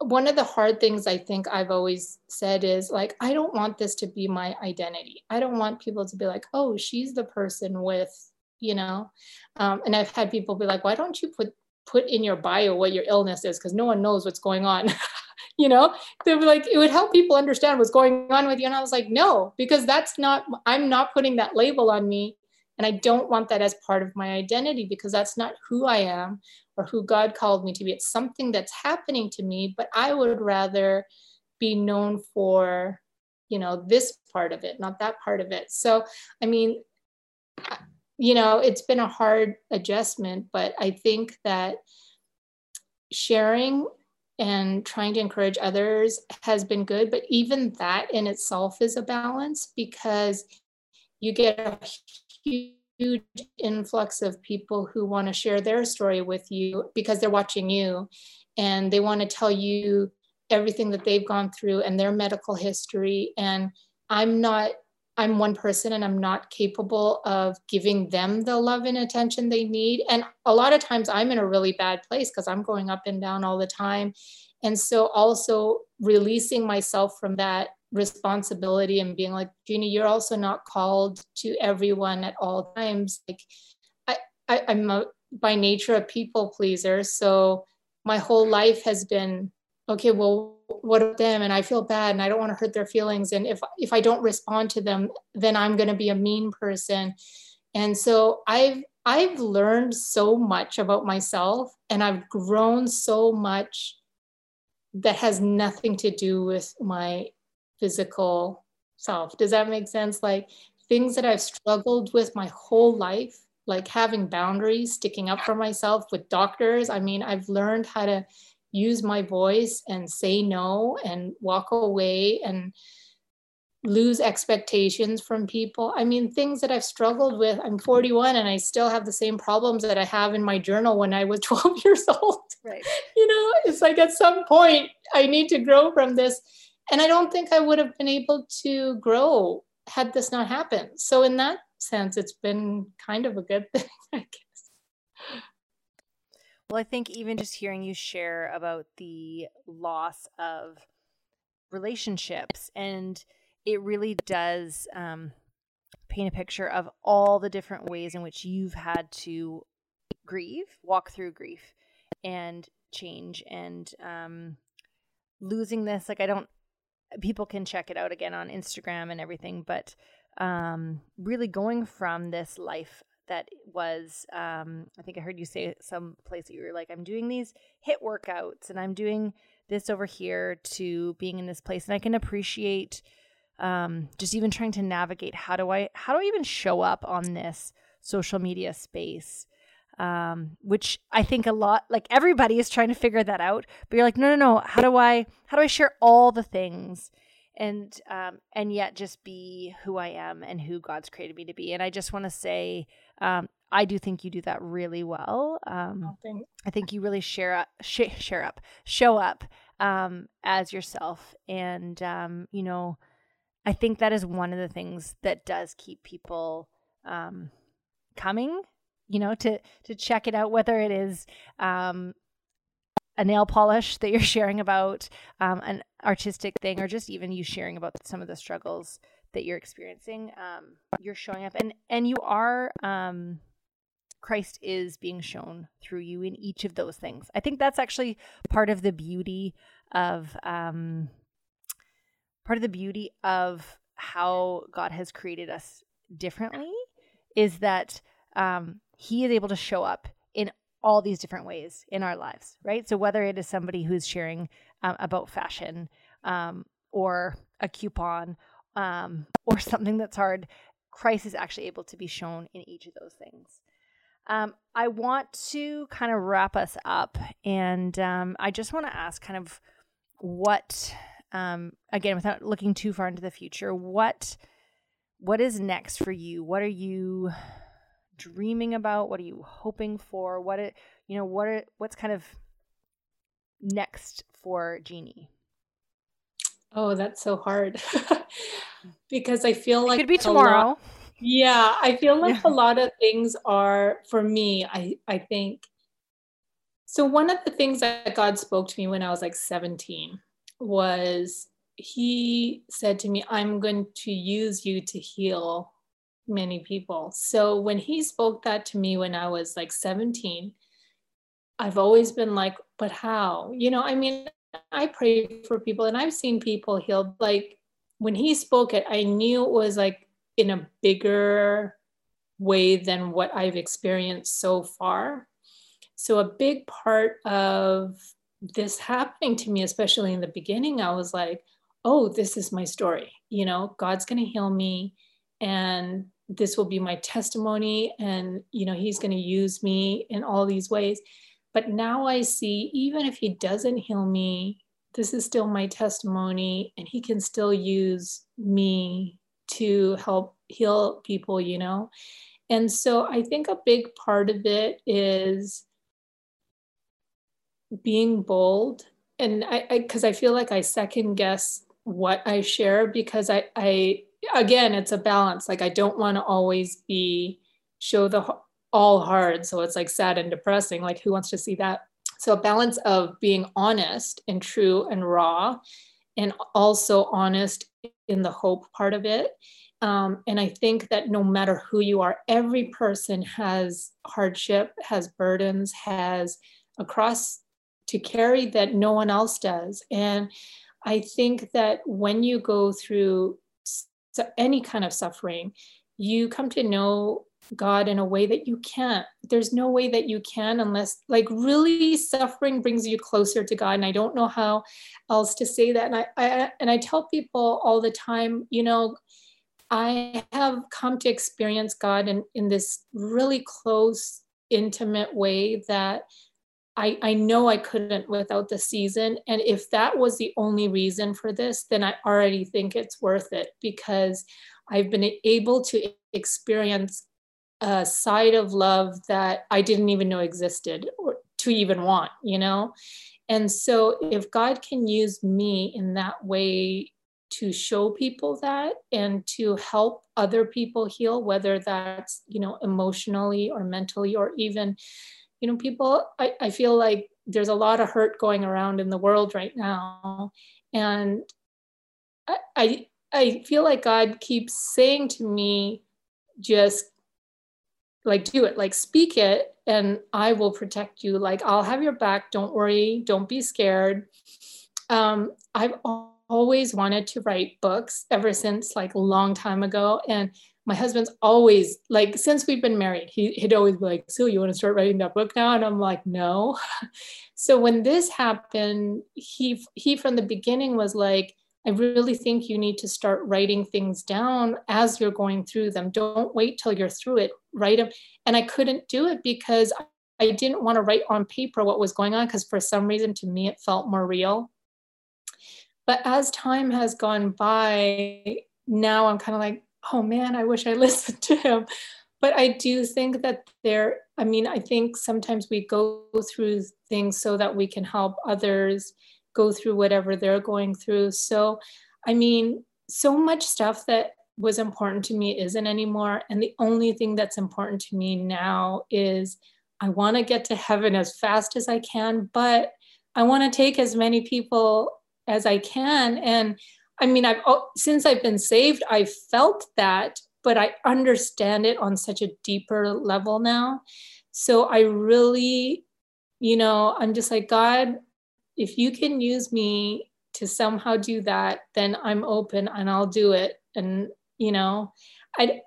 one of the hard things I think I've always said is like, I don't want this to be my identity. I don't want people to be like, oh, she's the person with, you know? And I've had people be like, why don't you put in your bio what your illness is, because no one knows what's going on. You know, they were like, it would help people understand what's going on with you. And I was like, no, because I'm not putting that label on me. And I don't want that as part of my identity, because that's not who I am or who God called me to be. It's something that's happening to me, but I would rather be known for, you know, this part of it, not that part of it. So, I mean, you know, it's been a hard adjustment, but I think that sharing and trying to encourage others has been good, but even that in itself is a balance, because you get a huge influx of people who want to share their story with you because they're watching you and they want to tell you everything that they've gone through and their medical history. And I'm one person and I'm not capable of giving them the love and attention they need. And a lot of times I'm in a really bad place because I'm going up and down all the time. And so also releasing myself from that responsibility and being like, Jeannie, you're also not called to everyone at all times. Like I'm by nature a people pleaser. So my whole life has been, okay, well, what of them? And I feel bad and I don't want to hurt their feelings. And if I don't respond to them, then I'm going to be a mean person. And so I've learned so much about myself and I've grown so much that has nothing to do with my physical self. Does that make sense? Like things that I've struggled with my whole life, like having boundaries, sticking up for myself with doctors. I mean, I've learned how to use my voice and say no and walk away and lose expectations from people. I mean, things that I've struggled with. I'm 41 and I still have the same problems that I have in my journal when I was 12 years old. Right. You know, it's like at some point I need to grow from this. And I don't think I would have been able to grow had this not happened. So in that sense, it's been kind of a good thing, I guess. Well, I think even just hearing you share about the loss of relationships, and it really does paint a picture of all the different ways in which you've had to grieve, walk through grief and change, and losing this. Like people can check it out again on Instagram and everything, but really going from this life that was, I think I heard you say some place that you were like, I'm doing these HIIT workouts and I'm doing this over here, to being in this place. And I can appreciate just even trying to navigate, how do I even show up on this social media space? Which I think a lot, like everybody is trying to figure that out, but you're like, no. How do I share all the things? And yet just be who I am and who God's created me to be. And I just want to say, I do think you do that really well. I think you really show up as yourself. And, you know, I think that is one of the things that does keep people coming, you know, to check it out, whether it is a nail polish that you're sharing about, an artistic thing, or just even you sharing about some of the struggles that you're experiencing. You're showing up, and you are, Christ is being shown through you in each of those things. I think that's actually part of the beauty of how God has created us differently, is that, he is able to show up in all these different ways in our lives, right? So whether it is somebody who's sharing about fashion, or a coupon, or something that's hard, Christ is actually able to be shown in each of those things. I want to kind of wrap us up, and I just want to ask kind of what, again, without looking too far into the future, what is next for you? What are you dreaming about? What are you hoping for? What's kind of next for Jeannie? Oh, that's so hard because I feel like it could be tomorrow. I feel like a lot of things are for me. I think so. One of the things that God spoke to me when I was like 17 was, he said to me, I'm going to use you to heal many people. So when he spoke that to me when I was like 17, I've always been like, but how? You know, I mean, I pray for people and I've seen people healed. Like when he spoke it, I knew it was like in a bigger way than what I've experienced so far. So a big part of this happening to me, especially in the beginning, I was like, oh, this is my story. You know, God's going to heal me and this will be my testimony. And, you know, he's going to use me in all these ways. But now I see, even if he doesn't heal me, this is still my testimony and he can still use me to help heal people, you know? And so I think a big part of it is being bold. And because I feel like I second guess what I share, because I again, it's a balance. Like I don't want to always show the all hard. So it's like sad and depressing. Like who wants to see that? So a balance of being honest and true and raw, and also honest in the hope part of it. And I think that no matter who you are, every person has hardship, has burdens, has a cross to carry that no one else does. And I think that when you go through any kind of suffering, you come to know God in a way that you can't. There's no way that you can, unless like really suffering brings you closer to God. And I don't know how else to say that. And I tell people all the time, you know, I have come to experience God in this really close, intimate way that I know I couldn't without the season. And if that was the only reason for this, then I already think it's worth it, because I've been able to experience a side of love that I didn't even know existed or to even want, you know? And so if God can use me in that way to show people that and to help other people heal, whether that's, you know, emotionally or mentally, or even, you know, people, I feel like there's a lot of hurt going around in the world right now. And I feel like God keeps saying to me, just like, do it, like speak it, and I will protect you. Like, I'll have your back. Don't worry. Don't be scared. I've always wanted to write books ever since like a long time ago. And my husband's always like, since we've been married, he'd always be like, "So you want to start writing that book now?" And I'm like, no. So when this happened, he from the beginning was like, I really think you need to start writing things down as you're going through them. Don't wait till you're through it, write them. And I couldn't do it because I didn't want to write on paper what was going on, because for some reason to me, it felt more real. But as time has gone by, now I'm kind of like, oh man, I wish I listened to him. But I do think that I think sometimes we go through things so that we can help others go through whatever they're going through. So, I mean, so much stuff that was important to me isn't anymore. And the only thing that's important to me now is I want to get to heaven as fast as I can, but I want to take as many people as I can. And I mean, since I've been saved, I felt that, but I understand it on such a deeper level now. So I really, you know, I'm just like, God, if you can use me to somehow do that, then I'm open and I'll do it. And, you know, I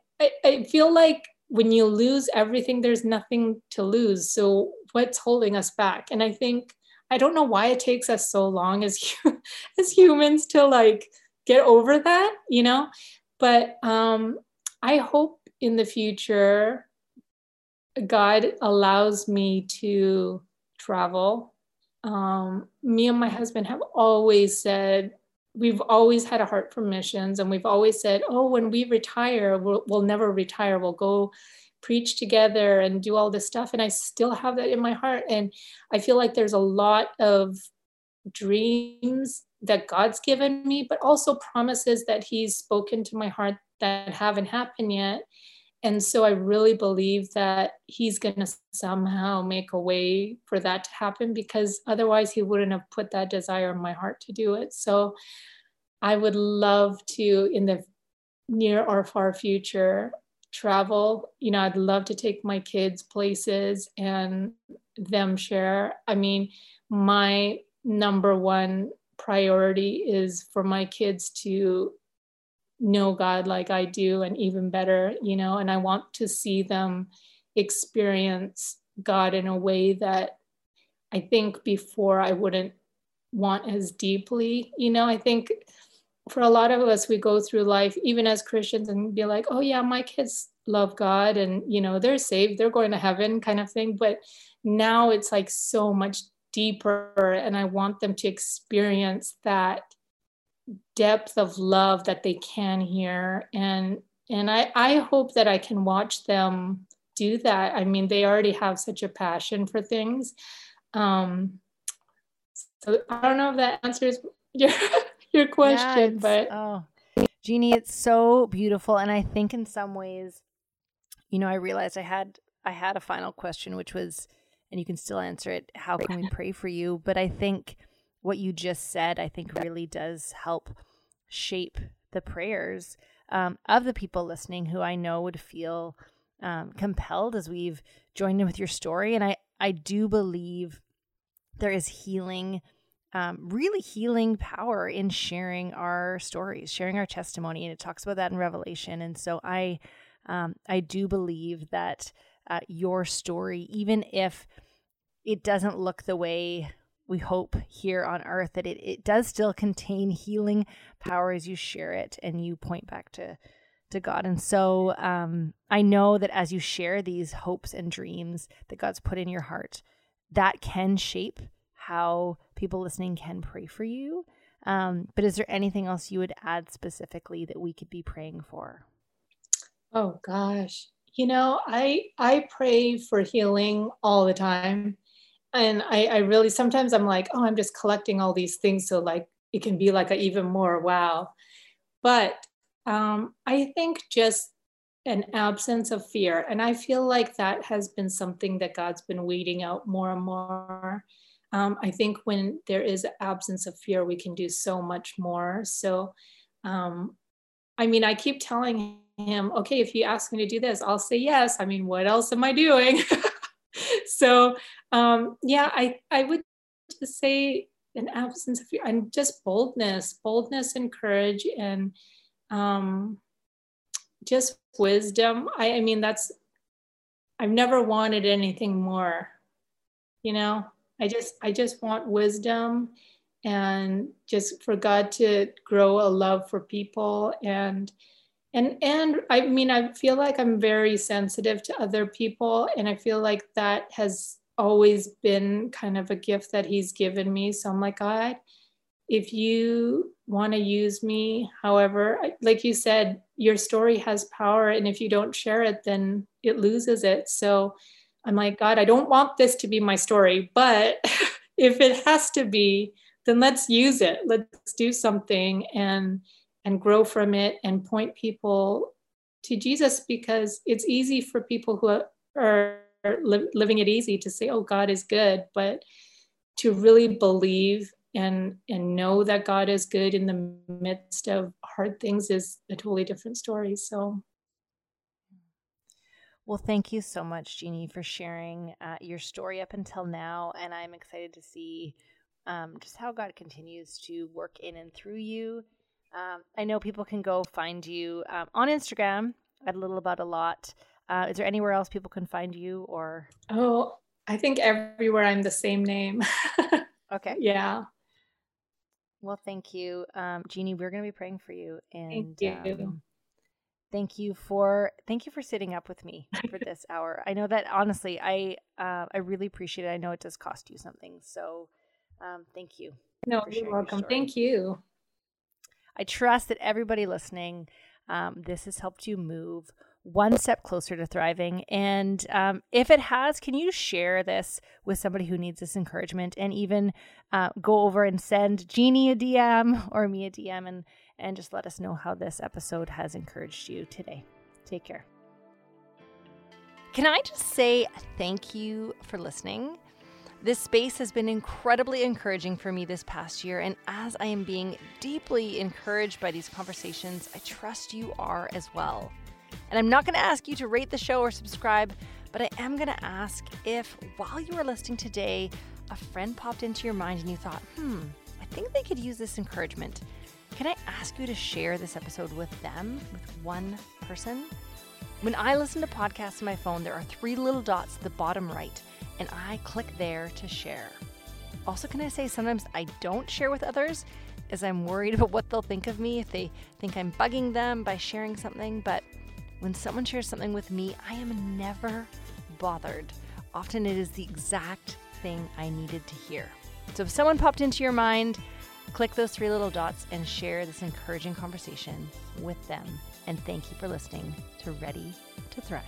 feel like when you lose everything, there's nothing to lose. So what's holding us back? And I think, I don't know why it takes us so long as humans to like get over that, you know, but I hope in the future, God allows me to travel. Me and my husband have always said, we've always had a heart for missions, and we've always said, oh, when we retire, we'll never retire. We'll go preach together and do all this stuff. And I still have that in my heart. And I feel like there's a lot of dreams that God's given me, but also promises that he's spoken to my heart that haven't happened yet. And so I really believe that he's going to somehow make a way for that to happen, because otherwise he wouldn't have put that desire in my heart to do it. So I would love to, in the near or far future, travel. You know, I'd love to take my kids places and them share. I mean, my number one priority is for my kids to know God like I do, and even better, you know, and I want to see them experience God in a way that I think before I wouldn't want as deeply. You know, I think for a lot of us, we go through life, even as Christians, and be like, oh yeah, my kids love God and, you know, they're saved, they're going to heaven kind of thing. But now it's like so much deeper, and I want them to experience that depth of love that they can hear. And I hope that I can watch them do that. I mean, they already have such a passion for things. So I don't know if that answers your question, yeah, but. Oh, Jeannie, it's so beautiful. And I think in some ways, you know, I realized I had a final question, which was, and you can still answer it, how can we pray for you? But I think what you just said, I think really does help shape the prayers of the people listening, who I know would feel compelled as we've joined in with your story. And I do believe there is healing, really healing power in sharing our stories, sharing our testimony. And it talks about that in Revelation. And so I do believe that your story, even if it doesn't look the way we hope here on earth, that it does still contain healing power as you share it and you point back to God. And so I know that as you share these hopes and dreams that God's put in your heart, that can shape how people listening can pray for you. But is there anything else you would add specifically that we could be praying for? Oh gosh. You know, I pray for healing all the time. And I really, sometimes I'm like, oh, I'm just collecting all these things. So like, it can be like an even more wow. But I think just an absence of fear. And I feel like that has been something that God's been weeding out more and more. I think when there is absence of fear, we can do so much more. So, I mean, I keep telling him, okay, if you ask me to do this, I'll say yes. I mean, what else am I doing? So, yeah, I would just say an absence of fear and just boldness and courage and, just wisdom. I mean, I've never wanted anything more, you know, I just want wisdom and just for God to grow a love for people. And I mean, I feel like I'm very sensitive to other people, and I feel like that has always been kind of a gift that he's given me. So I'm like, God, if you want to use me, however, like you said, your story has power. And if you don't share it, then it loses it. So I'm like, God, I don't want this to be my story, but if it has to be, then let's use it. Let's do something and grow from it and point people to Jesus, because it's easy for people who are living it easy to say, oh, God is good, but to really believe and know that God is good in the midst of hard things is a totally different story. So. Well, thank you so much, Jeannie, for sharing your story up until now. And I'm excited to see just how God continues to work in and through you. I know people can go find you on Instagram at A Little About A Lot. Is there anywhere else people can find you or? Oh, I think everywhere I'm the same name. Okay. Yeah. Well, thank you. Jeannie, we're going to be praying for you. And thank you for sitting up with me for this hour. I know that honestly, I really appreciate it. I know it does cost you something. So thank you. No, you're welcome. Thank you. I trust that everybody listening, this has helped you move one step closer to thriving. And if it has, can you share this with somebody who needs this encouragement, and even go over and send Jeannie a DM or me a DM and just let us know how this episode has encouraged you today. Take care. Can I just say thank you for listening? This space has been incredibly encouraging for me this past year, and as I am being deeply encouraged by these conversations, I trust you are as well. And I'm not going to ask you to rate the show or subscribe, but I am going to ask if, while you were listening today, a friend popped into your mind and you thought, I think they could use this encouragement. Can I ask you to share this episode with them, with one person? When I listen to podcasts on my phone, there are 3 little dots at the bottom right, and I click there to share. Also, can I say sometimes I don't share with others as I'm worried about what they'll think of me if they think I'm bugging them by sharing something. But when someone shares something with me, I am never bothered. Often it is the exact thing I needed to hear. So if someone popped into your mind, click those 3 little dots and share this encouraging conversation with them. And thank you for listening to Ready to Thrive.